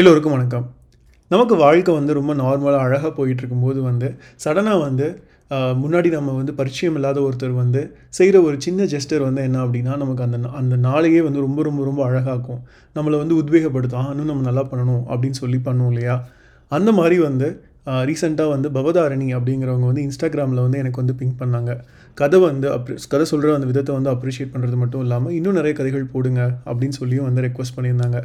எல்லோருக்கும் வணக்கம். நமக்கு வாழ்க்கை வந்து ரொம்ப நார்மலாக அழகாக போயிட்டுருக்கும்போது வந்து சடனாக வந்து முன்னாடி நம்ம வந்து பரிச்சயம் இல்லாத ஒருத்தர் வந்து செய்கிற ஒரு சின்ன ஜெஸ்டர் வந்து என்ன அப்படின்னா நமக்கு அந்த நாளையே வந்து ரொம்ப ரொம்ப ரொம்ப அழகாக்கும், நம்மளை வந்து உத்வேகப்படுத்தும், இன்னும் நம்ம நல்லா பண்ணணும் அப்படின்னு சொல்லி பண்ணுவோம் இல்லையா. அந்த மாதிரி வந்து ரீசெண்டாக வந்து பவதாரணி அப்படிங்கிறவங்க வந்து இன்ஸ்டாகிராமில் வந்து எனக்கு வந்து பிங்க் பண்ணாங்க. கதை சொல்கிற அந்த விதத்தை வந்து அப்ரிஷியேட் பண்ணுறது மட்டும் இல்லாமல் இன்னும் நிறைய கதைகள் போடுங்க அப்படின்னு சொல்லியும் வந்து ரெக்வஸ்ட் பண்ணியிருந்தாங்க.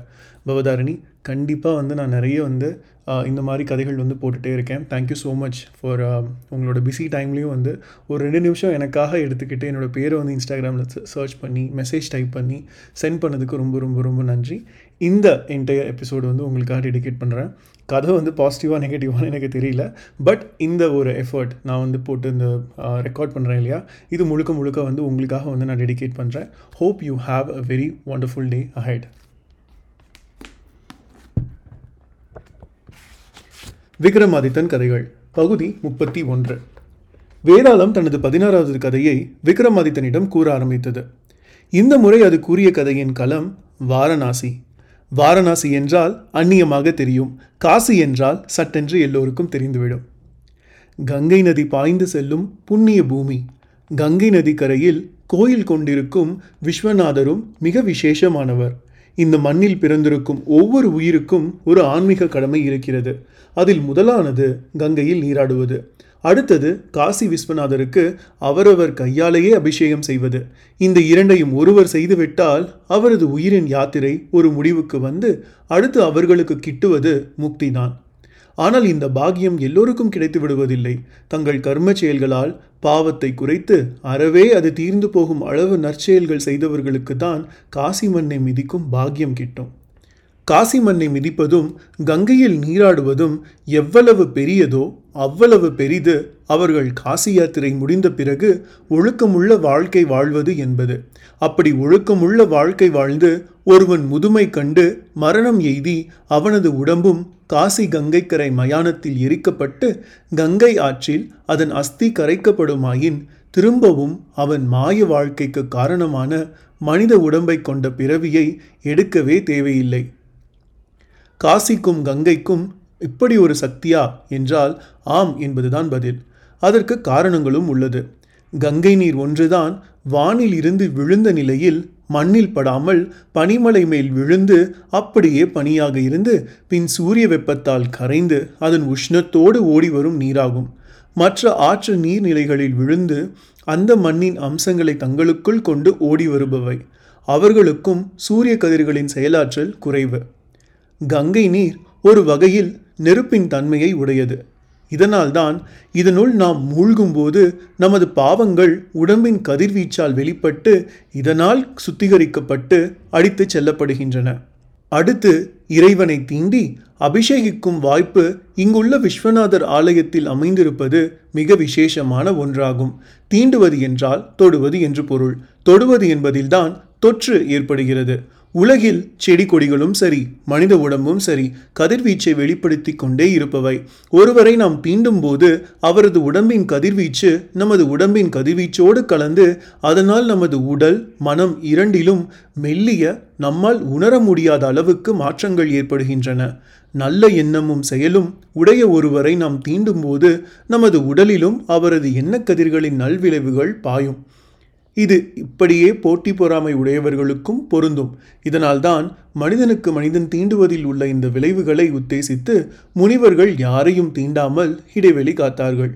பவதாரணி, கண்டிப்பாக வந்து நான் நிறைய வந்து இந்த மாதிரி கதைகள் வந்து போட்டுகிட்டே இருக்கேன். தேங்க்யூ ஸோ மச் ஃபார் உங்களோட பிஸி டைம்லேயும் வந்து ஒரு 2 நிமிஷம் எனக்காக எடுத்துக்கிட்டு என்னோடய பேரை வந்து இன்ஸ்டாகிராமில் சர்ச் பண்ணி மெசேஜ் டைப் பண்ணி சென்ட் பண்ணதுக்கு ரொம்ப ரொம்ப ரொம்ப நன்றி. இந்த என்டையர் எபிசோடு வந்து உங்களுக்காக டெடிகேட் பண்ணுறேன். கதை வந்து பாசிட்டிவாக நெகட்டிவானு எனக்கு தெரியல, பட் இந்த ஒரு எஃபர்ட் நான் வந்து போட்டு இந்த ரெக்கார்ட் பண்ணுறேன் இல்லையா, இது முழுக்க முழுக்க வந்து உங்களுக்காக வந்து நான் டெடிகேட் பண்ணுறேன். Hope you have a very wonderful day ahead. Vikramadithan கதைகள் பகுதி 31. வேதாளம் தனது 16வது கதையை விக்ரமாதித்தனிடம் கூற ஆரம்பித்தது. இந்த முறை அது கூறிய கதையின் களம் வாரணாசி. வாரணாசி என்றால் அந்நியமாக தெரியும், காசி என்றால் சட்டென்று எல்லோருக்கும் தெரிந்துவிடும். கங்கை நதி பாய்ந்து செல்லும் புண்ணிய பூமி. கங்கை நதிக்கரையில் கோயில் கொண்டிருக்கும் விஸ்வநாதரும் மிக விசேஷமானவர். இந்த மண்ணில் பிறந்திருக்கும் ஒவ்வொரு உயிருக்கும் ஒரு ஆன்மீக கடமை இருக்கிறது. அதில் முதலானது கங்கையில் நீராடுவது, அடுத்தது காசி விஸ்வநாதருக்கு அவரவர் கையாலேயே அபிஷேகம் செய்வது. இந்த இரண்டையும் ஒருவர் செய்துவிட்டால் அவரது உயிரின் யாத்திரை ஒரு முடிவுக்கு வந்து அடுத்து அவர்களுக்கு கிட்டுவது முக்திதான். ஆனால் இந்த பாக்கியம் எல்லோருக்கும் கிடைத்து விடுவதில்லை. தங்கள் கர்ம செயல்களால் பாவத்தை குறைத்து அறவே அது தீர்ந்து போகும் அளவு நற்செயல்கள் செய்தவர்களுக்கு தான் காசி மண்ணை மிதிக்கும் பாக்கியம் கிட்டும். காசி மண்ணை மிதிப்பதும் கங்கையில் நீராடுவதும் எவ்வளவு பெரியதோ அவ்வளவு பெரிது அவர்கள் காசி யாத்திரை முடிந்த பிறகு ஒழுக்கமுள்ள வாழ்க்கை வாழ்வது என்பது. அப்படி ஒழுக்கமுள்ள வாழ்க்கை வாழ்ந்து ஒருவன் முதுமை கண்டு மரணம் எய்தி அவனது உடம்பும் காசி கங்கைக்கரை மயானத்தில் எரிக்கப்பட்டு கங்கை ஆற்றில் அதன் அஸ்தி கரைக்கப்படுமாயின் திரும்பவும் அவன் மாய வாழ்க்கைக்கு காரணமான மனித உடம்பை கொண்ட பிறவியை எடுக்கவே தேவையில்லை. காசிக்கும் கங்கைக்கும் இப்படி ஒரு சக்தியா என்றால் ஆம் என்பதுதான் பதில். அதற்கு காரணங்களும் உள்ளது. கங்கை நீர் ஒன்றுதான் வானில் இருந்து விழுந்த நிலையில் மண்ணில் படாமல் பனிமலை மேல் விழுந்து அப்படியே பனியாக இருந்து பின் சூரிய வெப்பத்தால் கரைந்து அதன் உஷ்ணத்தோடு ஓடிவரும் நீராகும். மற்ற ஆற்று நீர்நிலைகளில் விழுந்து அந்த மண்ணின் அம்சங்களை தங்களுக்குள் கொண்டு ஓடி வருபவை. அவர்களுக்கும் சூரிய கதிர்களின் செயலாற்றல் குறைவு. கங்கை நீர் ஒரு வகையில் நெருப்பின் தன்மையை உடையது. இதனால்தான் இதனுள் நாம் மூழ்கும்போது நமது பாவங்கள் உடம்பின் கதிர்வீச்சால் வெளிப்பட்டு இதனால் சுத்திகரிக்கப்பட்டு அடித்து செல்லப்படுகின்றன. அடுத்து இறைவனை தீண்டி அபிஷேகிக்கும் வாய்ப்பு இங்குள்ள விஸ்வநாதர் ஆலயத்தில் அமைந்திருப்பது மிக விசேஷமான ஒன்றாகும். தீண்டுவது என்றால் தொடுவது என்று பொருள். தொடுவது என்பதில்தான் தொற்று ஏற்படுகிறது. உலகில் செடி கொடிகளும் சரி, மனித உடம்பும் சரி, கதிர்வீச்சை வெளிப்படுத்தி கொண்டே இருப்பவை. ஒருவரை நாம் தீண்டும் போது அவரது உடம்பின் கதிர்வீச்சு நமது உடம்பின் கதிர்வீச்சோடு கலந்து அதனால் நமது உடல் மனம் இரண்டிலும் மெல்லிய நம்மால் உணர முடியாத அளவுக்கு மாற்றங்கள் ஏற்படுகின்றன. நல்ல எண்ணமும் செயலும் உடைய ஒருவரை நாம் தீண்டும் போது நமது உடலிலும் அவரது எண்ணக்கதிர்களின் நல்விளைவுகள் பாயும். இது இப்படியே போட்டி பொறாமை உடையவர்களுக்கும் பொருந்தும். இதனால்தான் மனிதனுக்கு மனிதன் தீண்டுவதில் உள்ள இந்த விளைவுகளை உத்தேசித்து முனிவர்கள் யாரையும் தீண்டாமல் இடைவெளி காத்தார்கள்.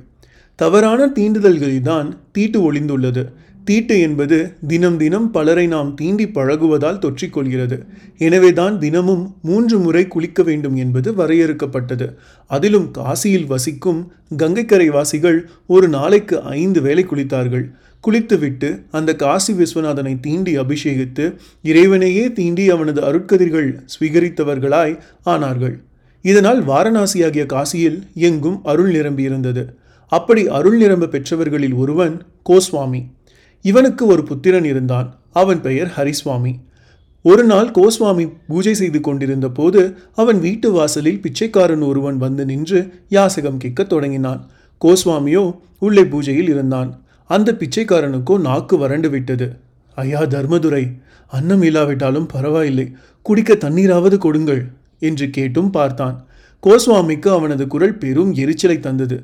தவறான தீண்டுதல்களில்தான் தீட்டு ஒளிந்துள்ளது. தீட்டு என்பது தினம் தினம் பலரை நாம் தீண்டி பழகுவதால் தொற்றிக்கொள்கிறது. எனவேதான் தினமும் 3 முறை குளிக்க வேண்டும் என்பது வரையறுக்கப்பட்டது. அதிலும் காசியில் வசிக்கும் கங்கைக்கரை வாசிகள் ஒரு நாளைக்கு 5 வேளை குளித்தார்கள். குளித்துவிட்டு அந்த காசி விஸ்வநாதனை தீண்டி அபிஷேகித்து இறைவனையே தீண்டி அவனது அருட்கதிர்கள் ஸ்வீகரித்தவர்களாய் ஆனார்கள். இதனால் வாரணாசியாகிய காசியில் எங்கும் அருள் நிரம்பியிருந்தது. அப்படி அருள் நிரம்ப பெற்றவர்களில் ஒருவன் கோஸ்வாமி. இவனுக்கு ஒரு புத்திரன் இருந்தான். அவன் பெயர் ஹரிசுவாமி. ஒரு நாள் கோஸ்வாமி பூஜை செய்து கொண்டிருந்த போது அவன் வீட்டு வாசலில் பிச்சைக்காரன் ஒருவன் வந்து நின்று யாசகம் கேட்க தொடங்கினான். கோஸ்வாமியோ உள்ளே பூஜையில் இருந்தான். அந்த பிச்சைக்காரனுக்கோ நாக்கு வறண்டு விட்டது. ஐயா தர்மதுரை, அன்னம் இல்லாவிட்டாலும் பரவாயில்லை, குடிக்க தண்ணீராவது கொடுங்கள் என்று கேட்டும் பார்த்தான். கோஸ்வாமிக்கு அவனது குரல் பெரும் எரிச்சலை தந்தது.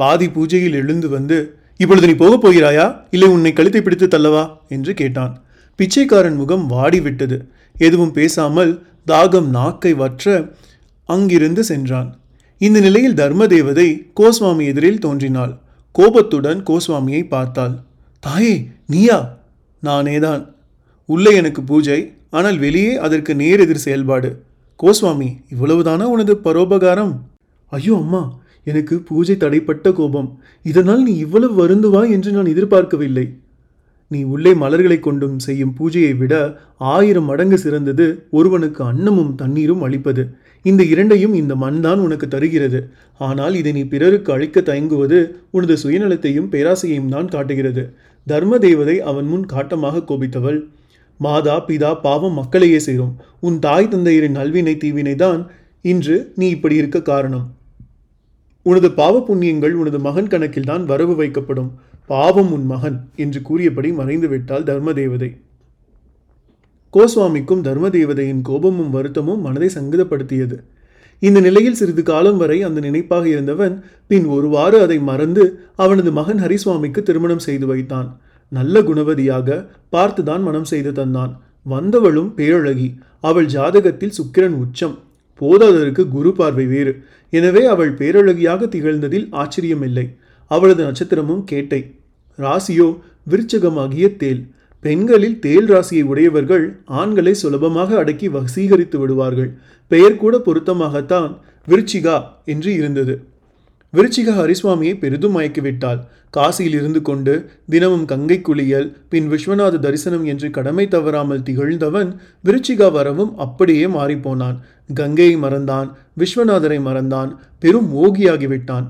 பாதி பூஜையில் எழுந்து வந்து, இப்பொழுது நீ போகப் போகிறாயா, இல்லை உன்னை கழுத்தை பிடித்து தள்ளவா என்று கேட்டான். பிச்சைக்காரன் முகம் வாடிவிட்டது. எதுவும் பேசாமல் தாகம் நாக்கை வற்ற அங்கிருந்து சென்றான். இந்த நிலையில் தர்மதேவதை கோஸ்வாமி எதிரில் தோன்றினாள். கோபத்துடன் கோஸ்வாமியை பார்த்தாள். தாயே, நீயா? நானேதான். உள்ளே எனக்கு பூஜை, ஆனால் வெளியே அதற்கு நேரெதிர் செயல்பாடு. கோஸ்வாமி, இவ்வளவுதானா உனது பரோபகாரம்? ஐயோ அம்மா, எனக்கு பூஜை தடைப்பட்ட கோபம். இதனால் நீ இவ்வளவு வருந்துவாய் என்று நான் எதிர்பார்க்கவில்லை. நீ உள்ளே மலர்களை கொண்டும் செய்யும் பூஜையை விட 1000 மடங்கு சிறந்தது ஒருவனுக்கு அன்னமும் தண்ணீரும் அளிப்பது. இந்த இரண்டையும் இந்த மண் தான் உனக்கு தருகிறது. ஆனால் இதை நீ பிறருக்கு அளிக்க தயங்குவது உனது சுயநலத்தையும் பேராசையையும் தான் காட்டுகிறது. தர்மதேவதை அவன் முன் காட்டமாக கோபித்தவள், மாதா பிதா பாவம் மக்களையே சேரும். உன் தாய் தந்தையரின் நல்வினை தீவினை தான் இன்று நீ இப்படி இருக்க காரணம். உனது பாவ புண்ணியங்கள் உனது மகன் கணக்கில் தான் வரவு வைக்கப்படும். பாவம் உன் மகன் என்று கூறியபடி மறைந்து விட்டாள் தர்மதேவதை. கோஸ்வாமிக்கும் தர்மதேவதையின் கோபமும் வருத்தமும் மனதை சங்கடப்படுத்தியது. இந்த நிலையில் சிறிது காலம் வரை அந்த நினைப்பாக இருந்தவன் பின் ஒருவாறு அதை மறந்து அவனது மகன் ஹரிசுவாமிக்கு திருமணம் செய்து வைத்தான். நல்ல குணவதியாக பார்த்துதான் மனம் செய்து தந்தான். வந்தவளும் பேரழகி. அவள் ஜாதகத்தில் சுக்கிரன் உச்சம். போதாதற்கு குரு பார்வை வேறு. எனவே அவள் பேரழகியாக திகழ்ந்ததில் ஆச்சரியமில்லை. அவளது நட்சத்திரமும் கேட்டை, ராசியோ விருச்சகமாகிய தேல். பெண்களில் தேல் ராசியை உடையவர்கள் ஆண்களை சுலபமாக அடக்கி வசீகரித்து விடுவார்கள். பெயர் கூட பொருத்தமாகத்தான் விருச்சிகா என்று இருந்தது. விருச்சிகா ஹரிசுவாமியை பெரிதும் மயக்கிவிட்டாள். காசியில் இருந்து கொண்டு தினமும் கங்கை குளியல் பின் விஸ்வநாத தரிசனம் என்று கடமை தவறாமல் திகழ்ந்தவன் விருச்சிகா வரவும் அப்படியே மாறிப்போனான். கங்கையை மறந்தான், விஸ்வநாதரை மறந்தான், பெரும் ஓகியாகிவிட்டான்.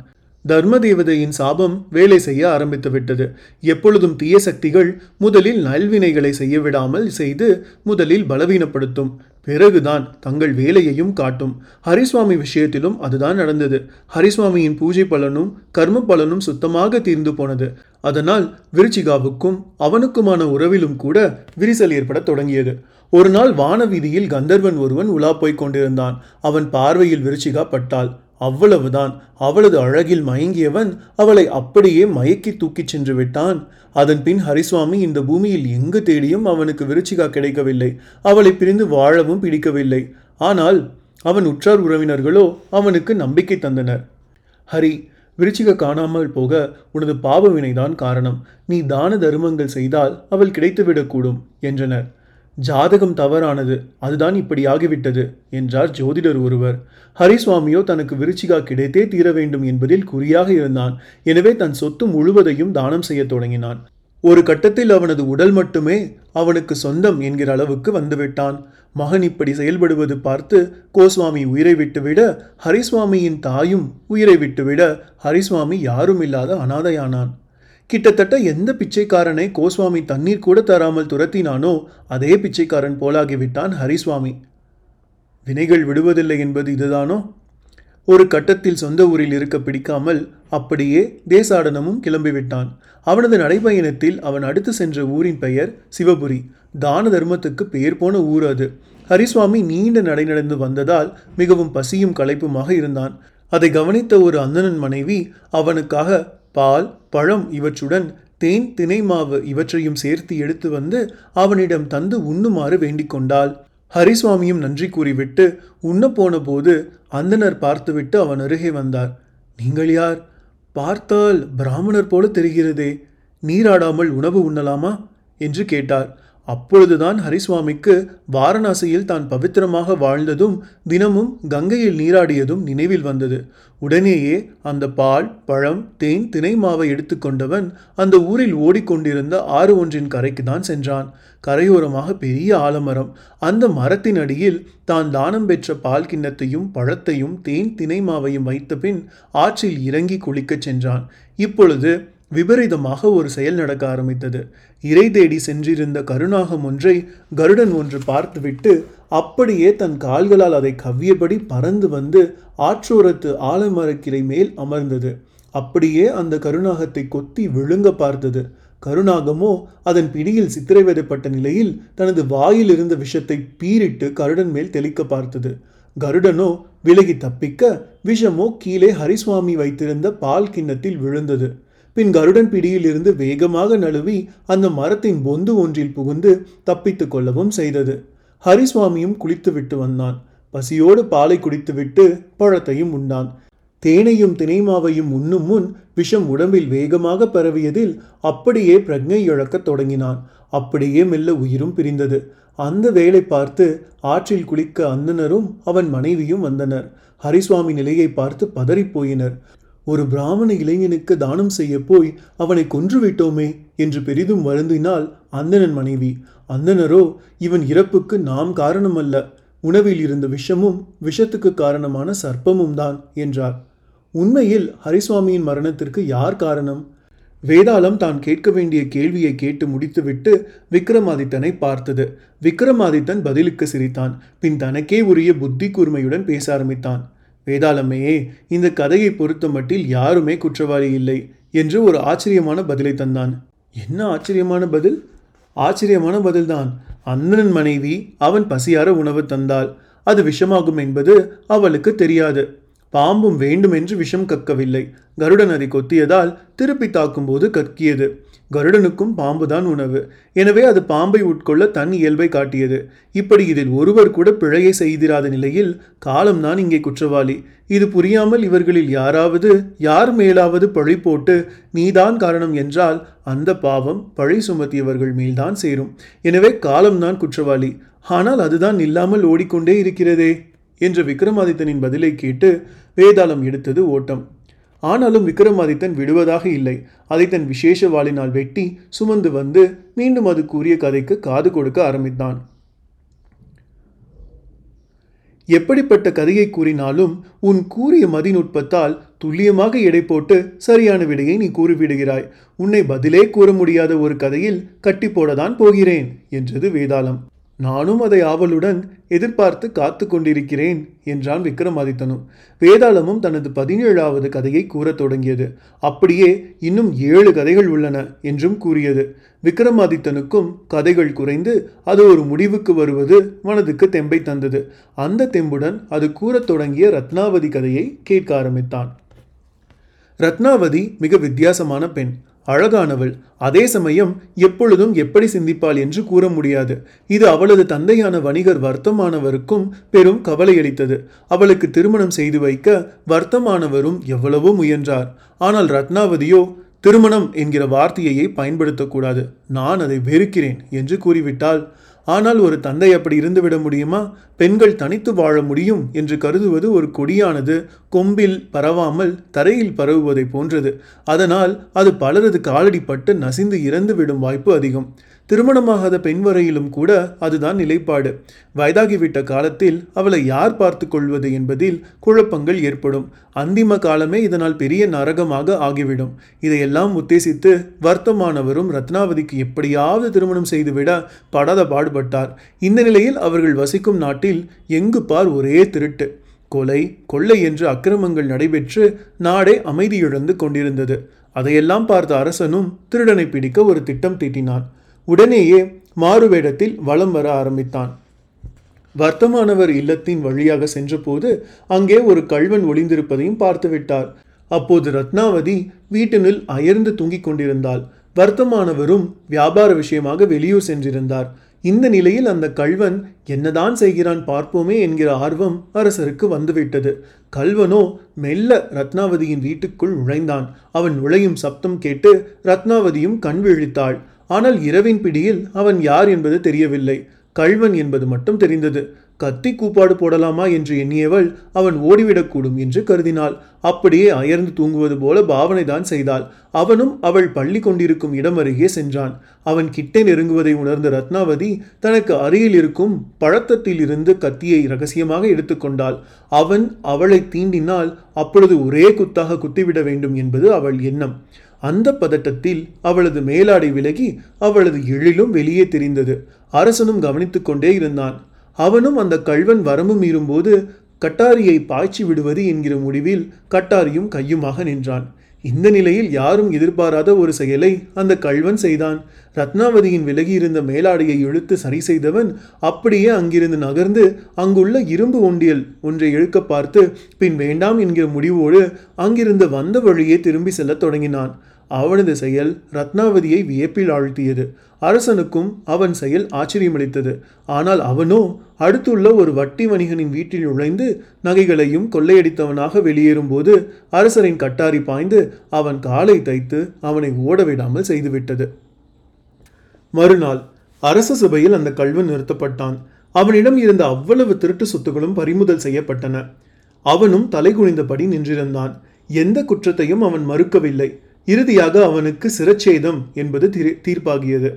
தர்மதேவதையின் சாபம் வேலை செய்ய ஆரம்பித்து விட்டது. எப்பொழுதும் தீய சக்திகள் முதலில் நல்வினைகளை செய்ய விடாமல் செய்து முதலில் பலவீனப்படுத்தும், பிறகுதான் தங்கள் வேலையையும் காட்டும். ஹரிசுவாமி விஷயத்திலும் அதுதான் நடந்தது. ஹரிசுவாமியின் பூஜை பலனும் கர்ம பலனும் சுத்தமாக தீர்ந்து போனது. அதனால் விருச்சிகாவுக்கும் அவனுக்குமான உறவிலும் கூட விரிசல் ஏற்பட தொடங்கியது. ஒரு நாள் வானவீதியில் கந்தர்வன் ஒருவன் உலா போய்க் கொண்டிருந்தான். அவன் பார்வையில் விருச்சிகா பட்டாள். அவ்வளவுதான். அவளது அழகில் மயங்கியவன் அவளை அப்படியே மயக்கி தூக்கிச் சென்று விட்டான். அதன் பின் ஹரிசுவாமி இந்த பூமியில் எங்கு தேடியும் அவனுக்கு விருச்சிகா கிடைக்கவில்லை. அவளை பிரிந்து வாழவும் பிடிக்கவில்லை. ஆனால் அவன் உற்றார் உறவினர்களோ அவனுக்கு நம்பிக்கை தந்தனர். ஹரி, விருச்சிகா காணாமல் போக உனது பாவ வினைதான் காரணம். நீ தான தர்மங்கள் செய்தால் அவள் கிடைத்துவிடக்கூடும் என்றனர். ஜாதகம் தவறானது, அதுதான் இப்படி ஆகிவிட்டது என்றார் ஜோதிடர் ஒருவர். ஹரிசுவாமியோ தனக்கு விருச்சிகா கிடைத்தே தீர வேண்டும் என்பதில் குறியாக இருந்தான். எனவே தன் சொத்து முழுவதையும் தானம் செய்ய தொடங்கினான். ஒரு கட்டத்தில் அவனது உடல் மட்டுமே அவனுக்கு சொந்தம் என்கிற அளவுக்கு வந்துவிட்டான். மகன் இப்படி செயல்படுவது பார்த்து கோஸ்வாமி உயிரை விட்டுவிட, ஹரிசுவாமியின் தாயும் உயிரை விட்டுவிட ஹரிசுவாமி யாரும் இல்லாத அனாதையானான். கிட்டத்தட்ட எந்த பிச்சைக்காரனை கோஸ்வாமி தண்ணீர் கூட தராமல் துரத்தினானோ அதே பிச்சைக்காரன் போலாகிவிட்டான் ஹரிசுவாமி. வினைகள் விடுவதில்லை என்பது இதுதானோ? ஒரு கட்டத்தில் சொந்த ஊரில் இருக்க பிடிக்காமல் அப்படியே தேசாடனமும் கிளம்பிவிட்டான். அவனது நடைபயணத்தில் அவன் அடுத்து சென்ற ஊரின் பெயர் சிவபுரி. தான தர்மத்துக்கு பெயர் போன ஊர் அது. ஹரிசுவாமி நீண்ட நடை நடந்து வந்ததால் மிகவும் பசியும் களைப்புமாக இருந்தான். அதை கவனித்த ஒரு அந்தணன் மனைவி அவனுக்காக பால், பழம் இவற்றுடன் தேன், தினைமாவு இவற்றையும் சேர்த்து எடுத்து வந்து அவனிடம் தந்து உண்ணுமாறு வேண்டிக் கொண்டாள். ஹரிசுவாமியும் நன்றி கூறிவிட்டு உண்ண போன போது அந்தனர் பார்த்துவிட்டு அவன் அருகே வந்தார். நீங்கள் யார்? பார்த்தால் பிராமணர் போல தெரிகிறதே, நீராடாமல் உணவு உண்ணலாமா என்று கேட்டார். அப்பொழுதுதான் ஹரிசுவாமிக்கு வாரணாசியில் தான் பவித்திரமாக வாழ்ந்ததும் தினமும் கங்கையில் நீராடியதும் நினைவில் வந்தது. உடனேயே அந்த பால், பழம், தேன், தினை மாவை எடுத்துக்கொண்டவன் அந்த ஊரில் ஓடிக்கொண்டிருந்த ஆறு ஒன்றின் கரைக்கு தான் சென்றான். கரையோரமாக பெரிய ஆலமரம். அந்த மரத்தின் அடியில் தான் தானம் பெற்ற பால் கிண்ணத்தையும் பழத்தையும் தேன், தினை மாவையும் வைத்த பின் ஆற்றில் இறங்கி குளிக்கச் சென்றான். இப்பொழுது விபரீதமாக ஒரு செயல் நடக்க ஆரம்பித்தது. இறை தேடி சென்றிருந்த கருணாகம் ஒன்றை கருடன் ஒன்று பார்த்துவிட்டு அப்படியே தன் கால்களால் அதை கவ்வியபடி பறந்து வந்து ஆற்றோரத்து ஆலமரக்கிளை மேல் அமர்ந்தது. அப்படியே அந்த கருணாகத்தை கொத்தி விழுங்க பார்த்தது. கருணாகமோ அதன் பிடியில் சித்திரவதைப்பட்ட நிலையில் தனது வாயிலிருந்த விஷத்தை பீரிட்டு கருடன் மேல் தெளிக்க பார்த்தது. கருடனோ விலகி தப்பிக்க விஷமோ கீழே ஹரிசுவாமி வைத்திருந்த பால் கிண்ணத்தில் விழுந்தது. பின் கருடன் பிடியில் இருந்து வேகமாக நழுவி அந்த மரத்தின் பொந்து ஒன்றில் புகுந்து தப்பித்து கொள்ளவும் செய்தது. ஹரிசுவாமியும் குளித்துவிட்டு வந்தான். பசியோடு பாலை குடித்துவிட்டு பழத்தையும் உண்டான். தேனையும் தினைமாவையும் உண்ணும் முன் விஷம் உடம்பில் வேகமாக பரவியதில் அப்படியே பிரக்ஞை இழக்கத் தொடங்கினான். அப்படியே மெல்ல உயிரும் பிரிந்தது. அந்த வேலை பார்த்து ஆற்றில் குளிக்க அந்தனரும் அவன் மனைவியும் வந்தனர். ஹரிசுவாமி நிலையை பார்த்து பதறிப்போயினர். ஒரு பிராமண இளைஞனுக்கு தானம் செய்ய போய் அவனை கொன்றுவிட்டோமே என்று பெரிதும் வருந்தினாள் அந்தணன் மனைவி. அந்தனரோ, இவன் இறப்புக்கு நாம் காரணமல்ல, உணவில் இருந்த விஷமும் விஷத்துக்கு காரணமான சர்ப்பமும் தான் என்றார். உண்மையில் ஹரிசுவாமியின் மரணத்திற்கு யார் காரணம்? வேதாளம் தான் கேட்க வேண்டிய கேள்வியை கேட்டு முடித்துவிட்டு விக்ரமாதித்தனை பார்த்தது. விக்ரமாதித்தன் பதிலுக்கு சிரித்தான். பின் தனக்கே உரிய புத்தி கூர்மையுடன் பேச ஆரம்பித்தான். வேதாளமே, இந்த கதையை பொறுத்த மட்டில் யாருமே குற்றவாளி இல்லை என்று ஒரு ஆச்சரியமான பதிலை தந்தான். என்ன ஆச்சரியமான பதில்? ஆச்சரியமான பதில்தான். அந்தணன் மனைவி அவன் பசியார உணவு தந்தாள். அது விஷமாகும் என்பது அவளுக்கு தெரியாது. பாம்பும் வேண்டுமென்று விஷம் கக்கவில்லை. கருடன் அதை கொத்தியதால் திருப்பி தாக்கும்போது கக்கியது. கருடனுக்கும் பாம்புதான் உணவு. எனவே அது பாம்பை உட்கொள்ள தன் இயல்பை காட்டியது. இப்படி இதில் ஒருவர் கூட பிழையை செய்திராத நிலையில் காலம்தான் இங்கே குற்றவாளி. இது புரியாமல் இவர்களில் யாராவது யார் மேலாவது பழி போட்டு நீதான் காரணம் என்றால் அந்த பாவம் பழி சுமத்தியவர்கள் மேல்தான் சேரும். எனவே காலம்தான் குற்றவாளி. ஆனால் அதுதான் இல்லாமல் ஓடிக்கொண்டே இருக்கிறதே என்று விக்ரமாதித்தனின் பதிலை கேட்டு வேதாளம் எடுத்தது ஓட்டம். ஆனாலும் விக்ரமாதித்தன் விடுவதாக இல்லை. அதை தன் விசேஷ வாளினால் வெட்டி சுமந்து வந்து மீண்டும் அது கூறிய கதைக்கு காது கொடுக்க ஆரம்பித்தான். எப்படிப்பட்ட கதையை கூறினாலும் உன் கூறிய மதிநுட்பத்தால் துல்லியமாக எடை போட்டு சரியான விடையை நீ கூறிவிடுகிறாய். உன்னை பதிலே கூற முடியாத ஒரு கதையில் கட்டி போடத்தான் போகிறேன் என்றது வேதாளம். நானும் அதை ஆவலுடன் எதிர்பார்த்து காத்து கொண்டிருக்கிறேன் என்றான் விக்ரமாதித்தனும். வேதாளமும் தனது 17வது கதையை கூறத் தொடங்கியது. அப்படியே இன்னும் 7 கதைகள் உள்ளன என்றும் கூறியது. விக்ரமாதித்தனுக்கும் கதைகள் குறைந்து அது ஒரு முடிவுக்கு வருவது மனதுக்கு தெம்பை தந்தது. அந்த தெம்புடன் அது கூறத் தொடங்கிய ரத்னாவதி கதையை கேட்க ஆரம்பித்தான். ரத்னாவதி மிக வித்தியாசமான பெண். அழகானவள். அதே சமயம் எப்பொழுதும் எப்படி சிந்திப்பாள் என்று கூற முடியாது. இது அவளது தந்தையான வணிகர் வர்த்தமானவருக்கும் பெரும் கவலையளித்தது. அவளுக்கு திருமணம் செய்து வைக்க வர்த்தமானவரும் எவ்வளவோ முயன்றார். ஆனால் ரத்னாவதியோ திருமணம் என்கிற வார்த்தையை பயன்படுத்தக்கூடாது, நான் அதை வெறுக்கிறேன் என்று கூறிவிட்டாள். ஆனால் ஒரு தந்தை அப்படி இருந்துவிட முடியுமா? பெண்கள் தனித்து வாழ முடியும் என்று கருதுவது ஒரு கொடியானது கொம்பில் பரவாமல் தரையில் பரவுவதை போன்றது. அதனால் அது பலரது காலடிப்பட்டு நசிந்து இறந்து விடும் வாய்ப்பு அதிகம். திருமணமாகாத பெண் வரையிலும் கூட அதுதான் நிலைப்பாடு. வயதாகிவிட்ட காலத்தில் அவளை யார் பார்த்து கொள்வது என்பதில் குழப்பங்கள் ஏற்படும். அந்திம காலமே இதனால் பெரிய நரகமாக ஆகிவிடும். இதையெல்லாம் உத்தேசித்து வர்த்தமானவரும் ரத்னாவதிக்கு எப்படியாவது திருமணம் செய்துவிட படாத பாடுபட்டார். இந்த நிலையில் அவர்கள் வசிக்கும் நாட்டில் எங்கு பார் ஒரே திருட்டு, கொலை, கொள்ளை என்று அக்கிரமங்கள் நடைபெற்று நாடே அமைதியிழந்து கொண்டிருந்தது. அதையெல்லாம் பார்த்த அரசனும் திருடனை பிடிக்க ஒரு திட்டம் தீட்டினான். உடனேயே மாறுவேடத்தில் வலம் வர ஆரம்பித்தான். வர்த்தமானவர் இல்லத்தின் வழியாக சென்றபோது அங்கே ஒரு கள்வன் ஒளிந்திருப்பதையும் பார்த்துவிட்டார். அப்போது ரத்னாவதி வீட்டினுள் அயர்ந்து தூங்கிக் கொண்டிருந்தாள். வர்த்தமானவரும் வியாபார விஷயமாக வெளியூர் சென்றிருந்தார். இந்த நிலையில் அந்த கள்வன் என்னதான் செய்கிறான் பார்ப்போமே என்கிற ஆர்வம் அரசருக்கு வந்துவிட்டது. கள்வனோ மெல்ல ரத்னாவதியின் வீட்டுக்குள் நுழைந்தான். அவன் நுழையும் சப்தம் கேட்டு ரத்னாவதியும் கண் விழித்தாள். ஆனால் இரவின் பிடியில் அவன் யார் என்பது தெரியவில்லை. கள்வன் என்பது மட்டும் தெரிந்தது. கத்தி கூப்பாடு போடலாமா என்று எண்ணியவள் அவன் ஓடிவிடக்கூடும் என்று கருதினாள். அப்படியே அயர்ந்து தூங்குவது போல பாவனை தான் செய்தாள். அவனும் அவள் பள்ளி கொண்டிருக்கும் இடம் அருகே சென்றான். அவன் கிட்டே நெருங்குவதை உணர்ந்த ரத்னாவதி தனக்கு அருகில் இருக்கும் பழத்தத்தில் இருந்து கத்தியை இரகசியமாக எடுத்துக்கொண்டாள். அவன் அவளை தீண்டினால் அப்பொழுது ஒரே குத்தாக குத்திவிட வேண்டும் என்பது அவள் எண்ணம். அந்த பதட்டத்தில் அவளது மேலாடை விலகி அவளது எழிலும் வெளியே தெரிந்தது. அரசனும் கவனித்து கொண்டே இருந்தான். அவனும் அந்த கள்வன் வரம்பு மீறும்போது கட்டாரியை பாய்ச்சி விடுவது என்கிற முடிவில் கட்டாரியும் கையுமாக நின்றான். இந்த நிலையில் யாரும் எதிர்பாராத ஒரு செயலை அந்த கள்வன் செய்தான். ரத்னாவதியின் விலகியிருந்த மேலாடையை இழுத்து சரி செய்தவன் அப்படியே அங்கிருந்து நகர்ந்து அங்குள்ள இரும்பு ஒண்டியல் ஒன்றை இழுக்க பார்த்து பின் வேண்டாம் என்கிற முடிவோடு அங்கிருந்து வந்த வழியே திரும்பி செல்ல தொடங்கினான். அவனது செயல் ரத்னாவதியை வியப்பில் ஆழ்த்தியது. அரசனுக்கும் அவன் செயல் ஆச்சரியமளித்தது. ஆனால் அவனோ அடுத்துள்ள ஒரு வட்டி வணிகனின் வீட்டில் நுழைந்து நகைகளையும் கொள்ளையடித்தவனாக வெளியேறும்போது அரசரின் கட்டாரி பாய்ந்து அவன் காலை தைத்து அவனை ஓடவிடாமல் செய்துவிட்டது. மறுநாள் அரச சபையில் அந்த கள்வன் நிறுத்தப்பட்டான். அவனிடம் இருந்த அவ்வளவு திருட்டு சொத்துக்களும் பறிமுதல் செய்யப்பட்டன. அவனும் தலை குனிந்தபடி நின்றிருந்தான். எந்த குற்றத்தையும் அவன் மறுக்கவில்லை. இறுதியாக அவனுக்கு சிரச்சேதம் என்பது தீர்ப்பாகியது.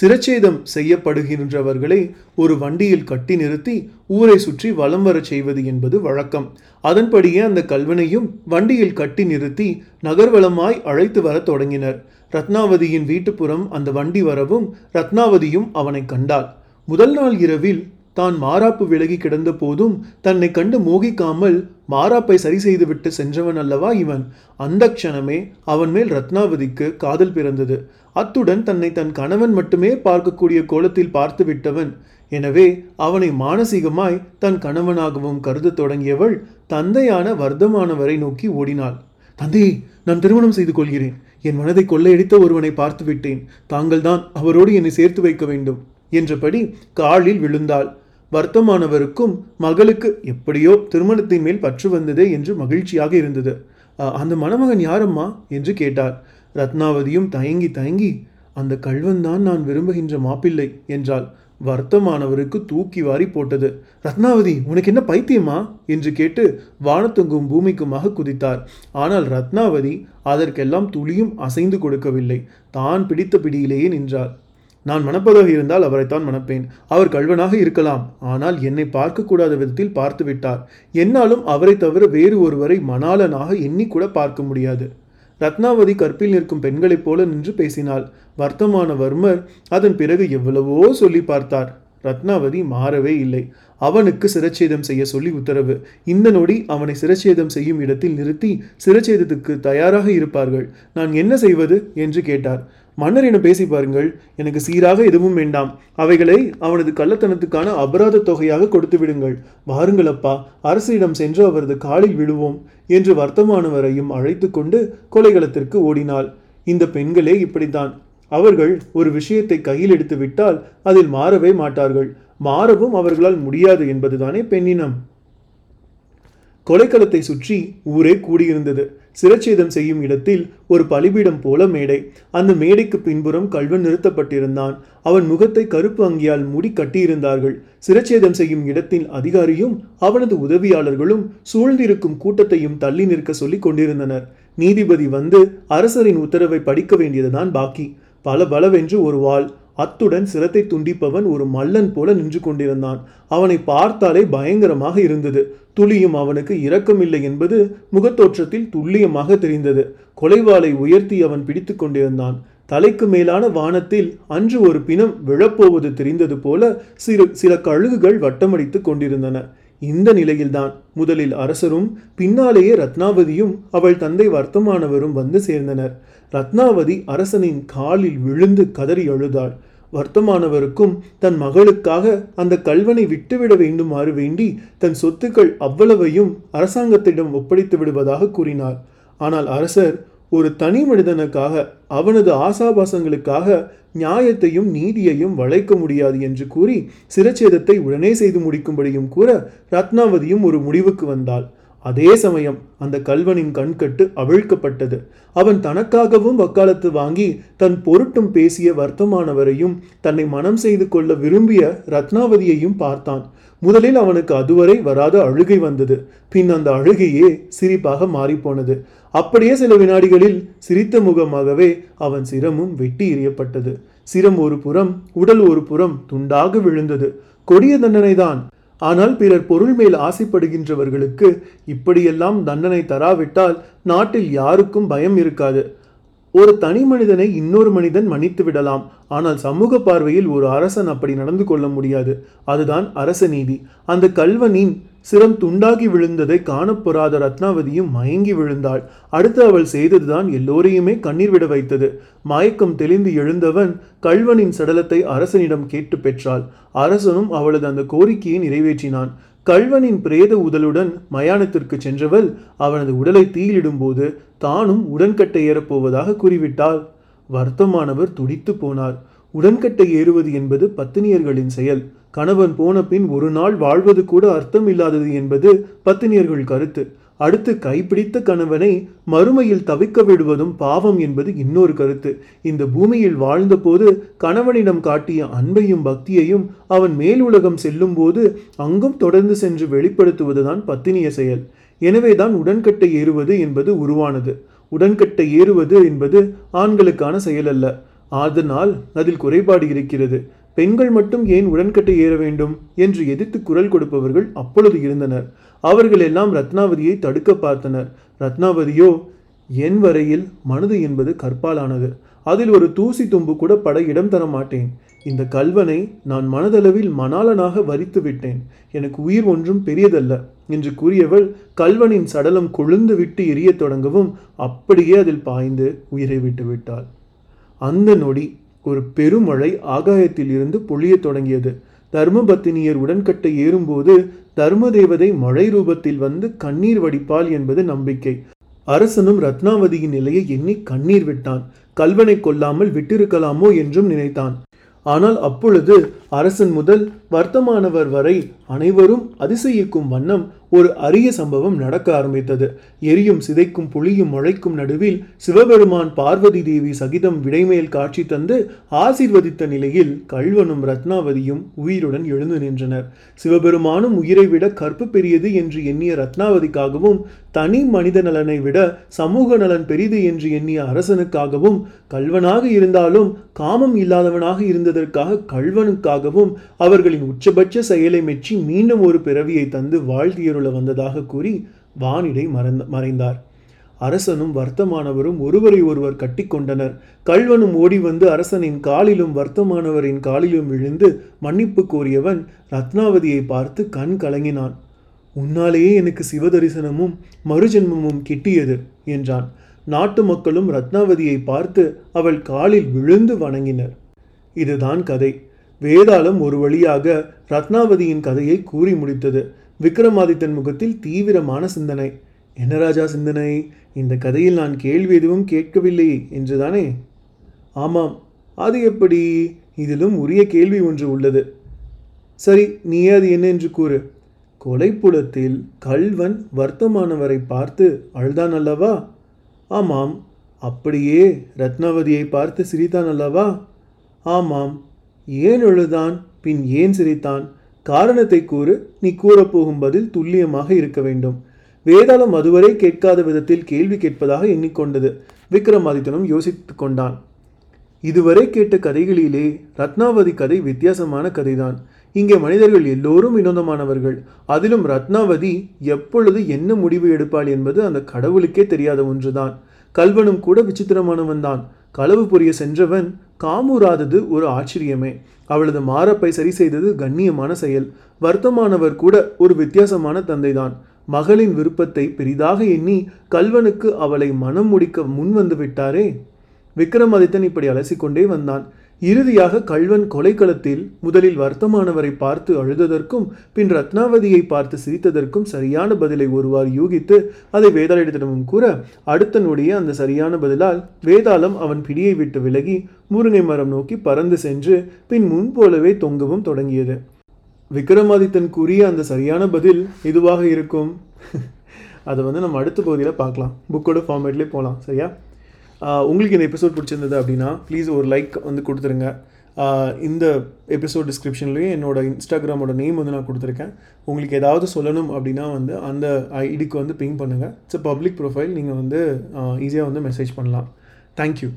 சிரச்சேதம் செய்யப்படுகின்றவர்களை ஒரு வண்டியில் கட்டி நிறுத்தி ஊரை சுற்றி வலம் வர செய்வது என்பது வழக்கம். அதன்படியே அந்த கள்வனையும் வண்டியில் கட்டி நிறுத்தி நகர்வலமாய் அழைத்து வர தொடங்கினர். ரத்னாவதியின் வீட்டுப்புறம் அந்த வண்டி வரவும் ரத்னாவதியும் அவனை கண்டாள். முதல் நாள் இரவில் தான் மாராப்பு விலகி கிடந்த போதும் தன்னை கண்டு மோகிக்காமல் மாராப்பை சரி செய்துவிட்டு சென்றவன் அல்லவா இவன். அந்த க்ஷணமே அவன் மேல் ரத்னாவதிக்கு காதல் பிறந்தது. அத்துடன் தன்னை தன் கணவன் மட்டுமே பார்க்கக்கூடிய கோலத்தில் பார்த்து விட்டவன். எனவே அவனை மானசீகமாய் தன் கணவனாகவும் கருத தொடங்கியவள் தந்தையான வர்த்தமானவரை நோக்கி ஓடினாள். தந்தையே, நான் திருமணம் செய்து கொள்கிறேன். என் மனதை கொள்ளையடித்த ஒருவனை பார்த்து விட்டேன். தாங்கள்தான் அவரோடு என்னை சேர்த்து வைக்க வேண்டும் என்றபடி காலில் விழுந்தாள். வர்த்தமானவருக்கும் மகளுக்கு எப்படியோ திருமணத்தின் மேல் பற்று வந்ததே என்று மகிழ்ச்சியாக இருந்தது. அந்த மணமகன் யாரம்மா என்று கேட்டார். ரத்னாவதியும் தயங்கி தயங்கி அந்த கள்வன்தான் நான் விரும்புகின்ற மாப்பிள்ளை என்றாள். வர்த்தமானவருக்கு தூக்கி வாரி போட்டது. ரத்னாவதி, உனக்கு என்ன பைத்தியமா என்று கேட்டு வானத்துங்கும் பூமிக்குமாக குதித்தார். ஆனால் ரத்னாவதி அதற்கெல்லாம் துளியும் அசைந்து கொடுக்கவில்லை. தான் பிடித்த பிடியிலேயே நின்றாள். நான் மணப்பதாக இருந்தால் அவரைத்தான் மணப்பேன். அவர் கள்வனாக இருக்கலாம், ஆனால் என்னை பார்க்கக்கூடாத விதத்தில் பார்த்து விட்டார். என்னாலும் அவரை தவிர வேறு ஒருவரை மணாளனாக எண்ணிக்கூட பார்க்க முடியாது. ரத்னாவதி கற்பில் நிற்கும் பெண்களைப் போல நின்று பேசினாள். வர்த்தமானவர்மர் அதன் பிறகு எவ்வளவோ சொல்லி பார்த்தார். ரத்னாவதி மாறவே இல்லை. அவனுக்கு சிரச்சேதம் செய்ய சொல்லி உத்தரவு. இந்த நொடி அவனை சிரச்சேதம் செய்யும் இடத்தில் நிறுத்தி சிரச்சேதத்துக்கு தயாராக இருப்பார்கள். நான் என்ன செய்வது என்று கேட்டார். மன்னரிடம் பேசி பாருங்கள். எனக்கு சீராக எதுவும் வேண்டாம். அவைகளை அவனது கள்ளத்தனத்துக்கான அபராத தொகையாக கொடுத்து விடுங்கள். வாருங்கள் அப்பா, அரசிடம் சென்று அவரது காலில் விழுவோம் என்று வர்த்தமானவரையும் அழைத்து கொண்டு கொலைகளத்திற்கு ஓடினாள். இந்த பெண்களே இப்படித்தான். அவர்கள் ஒரு விஷயத்தை கையில் எடுத்து விட்டால் அதில் மாறவே மாட்டார்கள். மாறவும் அவர்களால் முடியாது என்பதுதானே பெண்ணினம். கொலைக்களத்தை சுற்றி ஊரே கூடியிருந்தது. சிரச்சேதம் செய்யும் இடத்தில் ஒரு பலிபீடம் போல மேடை. அந்த மேடைக்கு பின்புறம் கள்வன் நிறுத்தப்பட்டிருந்தான். அவன் முகத்தை கருப்பு அங்கியால் மூடி கட்டியிருந்தார்கள். சிரச்சேதம் செய்யும் இடத்தின் அதிகாரியும் அவனது உதவியாளர்களும் சூழ்ந்திருக்கும் கூட்டத்தையும் தள்ளி நிற்க சொல்லி கொண்டிருந்தனர். நீதிபதி வந்து அரசரின் உத்தரவை படிக்க வேண்டியதுதான் பாக்கி. பல பலவென்று ஒரு வாள், அத்துடன் சிரத்தை துண்டிப்பவன் ஒரு மல்லன் போல நின்று கொண்டிருந்தான். அவனை பார்த்தாலே பயங்கரமாக இருந்தது. துளியும் அவனுக்கு இரக்கமில்லை என்பது முகத்தோற்றத்தில் துல்லியமாக தெரிந்தது. கொலைவாளை உயர்த்தி அவன் பிடித்து கொண்டிருந்தான். தலைக்கு மேலான வானத்தில் அன்று ஒரு பிணம் விழப்போவது தெரிந்தது போல சில கழுகுகள் வட்டமடித்து கொண்டிருந்தன. இந்த நிலையில்தான் முதலில் அரசரும் பின்னாலேயே ரத்னாவதியும் அவள் தந்தை வர்த்தமானவரும் வந்து சேர்ந்தனர். ரத்னாவதி அரசனின் காலில் விழுந்து கதறி அழுதாள். வர்த்தமானவருக்கும் தன் மகளுக்காக அந்த கள்வனை விட்டுவிட வேண்டுமாறு வேண்டி தன் சொத்துக்கள் அவ்வளவையும் அரசாங்கத்திடம் ஒப்படைத்து விடுவதாக கூறினார். ஆனால் அரசர் ஒரு தனி மனிதனுக்காக அவனது ஆசாபாசங்களுக்காக நியாயத்தையும் நீதியையும் வளைக்க முடியாது என்று கூறி சிரச்சேதத்தை உடனே செய்து முடிக்கும்படியும் கூற ரத்னாவதியும் ஒரு முடிவுக்கு வந்தாள். அதே சமயம் அந்த கள்வனின் கண்கட்டு அவிழ்க்கப்பட்டது. அவன் தனக்காகவும் வக்காலத்து வாங்கி தன் பொருட்டும் பேசிய வர்த்தமானவரையும் தன்னை மனம் செய்து கொள்ள விரும்பிய ரத்னாவதியையும் பார்த்தான். முதலில் அவனுக்கு அதுவரை வராத அழுகை வந்தது. பின் அந்த அழுகையே சிரிப்பாக மாறிப்போனது. அப்படியே சில வினாடிகளில் சிரித்த முகமாகவே அவன் சிரமும் வெட்டி எறியப்பட்டது. சிரம் ஒரு புறம், உடல் ஒரு புறம் துண்டாக விழுந்தது. கொடிய தண்டனைதான். ஆனால் பிறர் பொருள் மேல் ஆசைப்படுகின்றவர்களுக்கு இப்படியெல்லாம் தண்டனை தராவிட்டால் நாட்டில் யாருக்கும் பயம் இருக்காது. ஒரு தனி மனிதனை இன்னொரு மனிதன் மன்னித்து விடலாம். ஆனால் சமூக பார்வையில் ஒரு அரசன் அப்படி நடந்து கொள்ள முடியாது. அதுதான் அரச நீதி. அந்த கள்வனின் சிரம் துண்டாகி விழுந்ததை காணப்பொறாத ரத்னாவதியும் மயங்கி விழுந்தாள். அடுத்து அவள் செய்ததுதான் எல்லோரையுமே கண்ணீர் விட வைத்தது. மயக்கம் தெளிந்து எழுந்தவன் கல்வனின் சடலத்தை அரசனிடம் கேட்டு பெற்றாள். அரசனும் அவளது அந்த கோரிக்கையை நிறைவேற்றினான். கல்வனின் பிரேத உடலுடன் மயானத்திற்கு சென்றவள் அவனது உடலை தீயிலிடும்போது தானும் உடன்கட்டை ஏறப்போவதாக கூறிவிட்டாள். வர்த்தமானவர் துடித்து போனார். உடன்கட்டை ஏறுவது என்பது பத்தினியர்களின் செயல். கணவன் போன பின் ஒரு நாள் வாழ்வது கூட அர்த்தம் இல்லாதது என்பது பத்தினியர்கள் கருத்து. அடுத்து கைப்பிடித்த கணவனை மறுமையில் தவிக்க விடுவதும் பாவம் என்பது இன்னொரு கருத்து. இந்த பூமியில் வாழ்ந்தபோது கணவனிடம் காட்டிய அன்பையும் பக்தியையும் அவன் மேல் உலகம் செல்லும் போது அங்கும் தொடர்ந்து சென்று வெளிப்படுத்துவதுதான் பத்தினிய செயல். எனவேதான் உடன்கட்டை ஏறுவது என்பது உருவானது. உடன்கட்டை ஏறுவது என்பது ஆண்களுக்கான செயல் அல்ல. அதனால் அதில் குறைபாடு இருக்கிறது. பெண்கள் மட்டும் ஏன் உடன்கட்டை ஏற வேண்டும் என்று எதிர்த்து குரல் கொடுப்பவர்கள் அப்பொழுது இருந்தனர். அவர்கள் எல்லாம் ரத்னாவதியை தடுக்க பார்த்தனர். ரத்னாவதியோ, என் வரையில் மனது என்பது கற்பாலானது. அதில் ஒரு தூசி தும்பு கூட பட இடம் தர மாட்டேன். இந்த கல்வனை நான் மனதளவில் மணாளனாக வரித்து விட்டேன். எனக்கு உயிர் ஒன்றும் பெரியதல்ல என்று கூறியவள் கல்வனின் சடலம் கொழுந்து விட்டு எரிய தொடங்கவும் அப்படியே அதில் பாய்ந்து உயிரை விட்டு விட்டாள். அந்த நொடி ஒரு பெருமழை ஆகாயத்தில் இருந்து பொழிய தொடங்கியது. தர்மபத்தினியர் உடன்கட்டை ஏறும்போது தர்மதேவதை மழை ரூபத்தில் வந்து கண்ணீர் வடிப்பாள் என்பது நம்பிக்கை. அரசனும் ரத்னாவதியின் நிலையை எண்ணி கண்ணீர் விட்டான். கல்வனை கொல்லாமல் விட்டிருக்கலாமோ என்றும் நினைத்தான். ஆனால் அப்பொழுது அரசன் முதல் வர்த்தமானவர் வரை அனைவரும் அதிசயிக்கும் வண்ணம் ஒரு அரிய சம்பவம் நடக்க ஆரம்பித்தது. எரியும் சிதைக்கும் புளியும் மழைக்கும் நடுவில் சிவபெருமான் பார்வதி தேவி சகிதம் விடைமேல் காட்சி தந்து ஆசீர்வதித்த நிலையில் கல்வனும் ரத்னாவதியும் உயிருடன் எழுந்து நின்றனர். சிவபெருமானும் உயிரை விட கற்பு பெரியது என்று எண்ணிய ரத்னாவதிக்காகவும், தனி மனித நலனை விட சமூக நலன் பெரிது என்று எண்ணிய அரசனுக்காகவும், கல்வனாக இருந்தாலும் காமம் இல்லாதவனாக இருந்ததற்காக கல்வனுக்காகவும் அவர்களின் உச்சபட்ச செயலை மெச்சி மீண்டும் ஒரு பிறவியை தந்து வாழ்த்தியருள வந்ததாக கூறி வானிடை மறைந்தார். அரசனும் வர்த்தமானவரும் ஒருவரை ஒருவர் கட்டி கொண்டனர். கல்வனும் ஓடி வந்து அரசனின் காலிலும் வர்த்தமானவரின் காலிலும் விழுந்து மன்னிப்பு கோரியவன் ரத்னாவதியை பார்த்து கண் கலங்கினான். உன்னாலேயே எனக்கு சிவதரிசனமும் மறுஜென்மமும் கிட்டியது என்றான். நாட்டு மக்களும் ரத்னாவதியை பார்த்து அவள் காலில் விழுந்து வணங்கினர். இதுதான் கதை. வேதாளம் ஒரு வழியாக ரத்னாவதியின் கதையை கூறி முடித்தது. விக்ரமாதித்தன் முகத்தில் தீவிரமான சிந்தனை. என்ன ராஜா சிந்தனை? இந்த கதையில் நான் கேள்வி எதுவும் கேட்கவில்லை என்றுதானே? ஆமாம், அது எப்படி? இதிலும் உரிய கேள்வி ஒன்று உள்ளது. சரி, நீயே அது என்ன என்று கூறு. கொலைப்புலத்தில் கல்வன் வர்த்தமானவரை பார்த்து அழுதான் அல்லவா? ஆமாம். அப்படியே ரத்னாவதியை பார்த்து சிரித்தான் அல்லவா? ஆமாம். ஏன் அழுதான், பின் ஏன் சிரித்தான்? காரணத்தை கூறு. நீ கூறப்போகும் பதில் துல்லியமாக இருக்க வேண்டும். வேதாளம் அதுவரை கேட்காத விதத்தில் கேள்வி கேட்பதாக எண்ணிக்கொண்டது. விக்ரமாதித்தனும் யோசித்து கொண்டான். இதுவரை கேட்ட கதைகளிலே ரத்னாவதி கதை வித்தியாசமான கதைதான். இங்கே மனிதர்கள் எல்லோரும் வினோதமானவர்கள். அதிலும் ரத்னாவதி எப்பொழுது என்ன முடிவு எடுப்பாள் என்பது அந்த கடவுளுக்கே தெரியாத ஒன்றுதான். கல்வனும் கூட விசித்திரமானவன் தான். களவு புரிய சென்றவன் காமூராதது ஒரு ஆச்சரியமே. அவளது மாரப்பை சரி செய்தது கண்ணியமான செயல். வர்த்தமானவர் கூட ஒரு வித்தியாசமான தந்தைதான். மகளின் விருப்பத்தை பெரிதாக எண்ணி கல்வனுக்கு அவளை மனம் முடிக்க முன் வந்து விட்டாரே. விக்ரமாதித்தன் இப்படி அலசிக்கொண்டே வந்தான். இறுதியாக கல்வன் கொலைக்களத்தில் முதலில் வர்த்தமானவரை பார்த்து அழுததற்கும் பின் ரத்னாவதியை பார்த்து சிரித்ததற்கும் சரியான பதிலை ஒருவார் யூகித்து அதை வேதாளத்திடமும் கூற, அடுத்த நொடியே அந்த சரியான பதிலால் வேதாளம் அவன் பிடியை விட்டு விலகி முருங்கை மரம் நோக்கி பறந்து சென்று பின் முன்போலவே தொங்கவும் தொடங்கியது. விக்ரமாதித்தன் கூறிய அந்த சரியான பதில் இதுவாக இருக்கும். அதை நம்ம அடுத்த பகுதியில் பார்க்கலாம். புக்கோட ஃபார்மேட்லேயே போகலாம். சரியா? உங்களுக்கு இந்த எபிசோட் பிடிச்சிருந்தது அப்படின்னா ப்ளீஸ் ஒரு லைக் கொடுத்துருங்க. இந்த எபிசோட் டிஸ்கிரிப்ஷன்லேயும் என்னோடய இன்ஸ்டாகிராமோட நேம் நான் கொடுத்துருக்கேன். உங்களுக்கு ஏதாவது சொல்லணும் அப்படின்னா அந்த ஐடிக்கு பிங் பண்ணுங்கள். It's a public profile. நீங்கள் ஈஸியாக மெசேஜ் பண்ணலாம். தேங்க்யூ.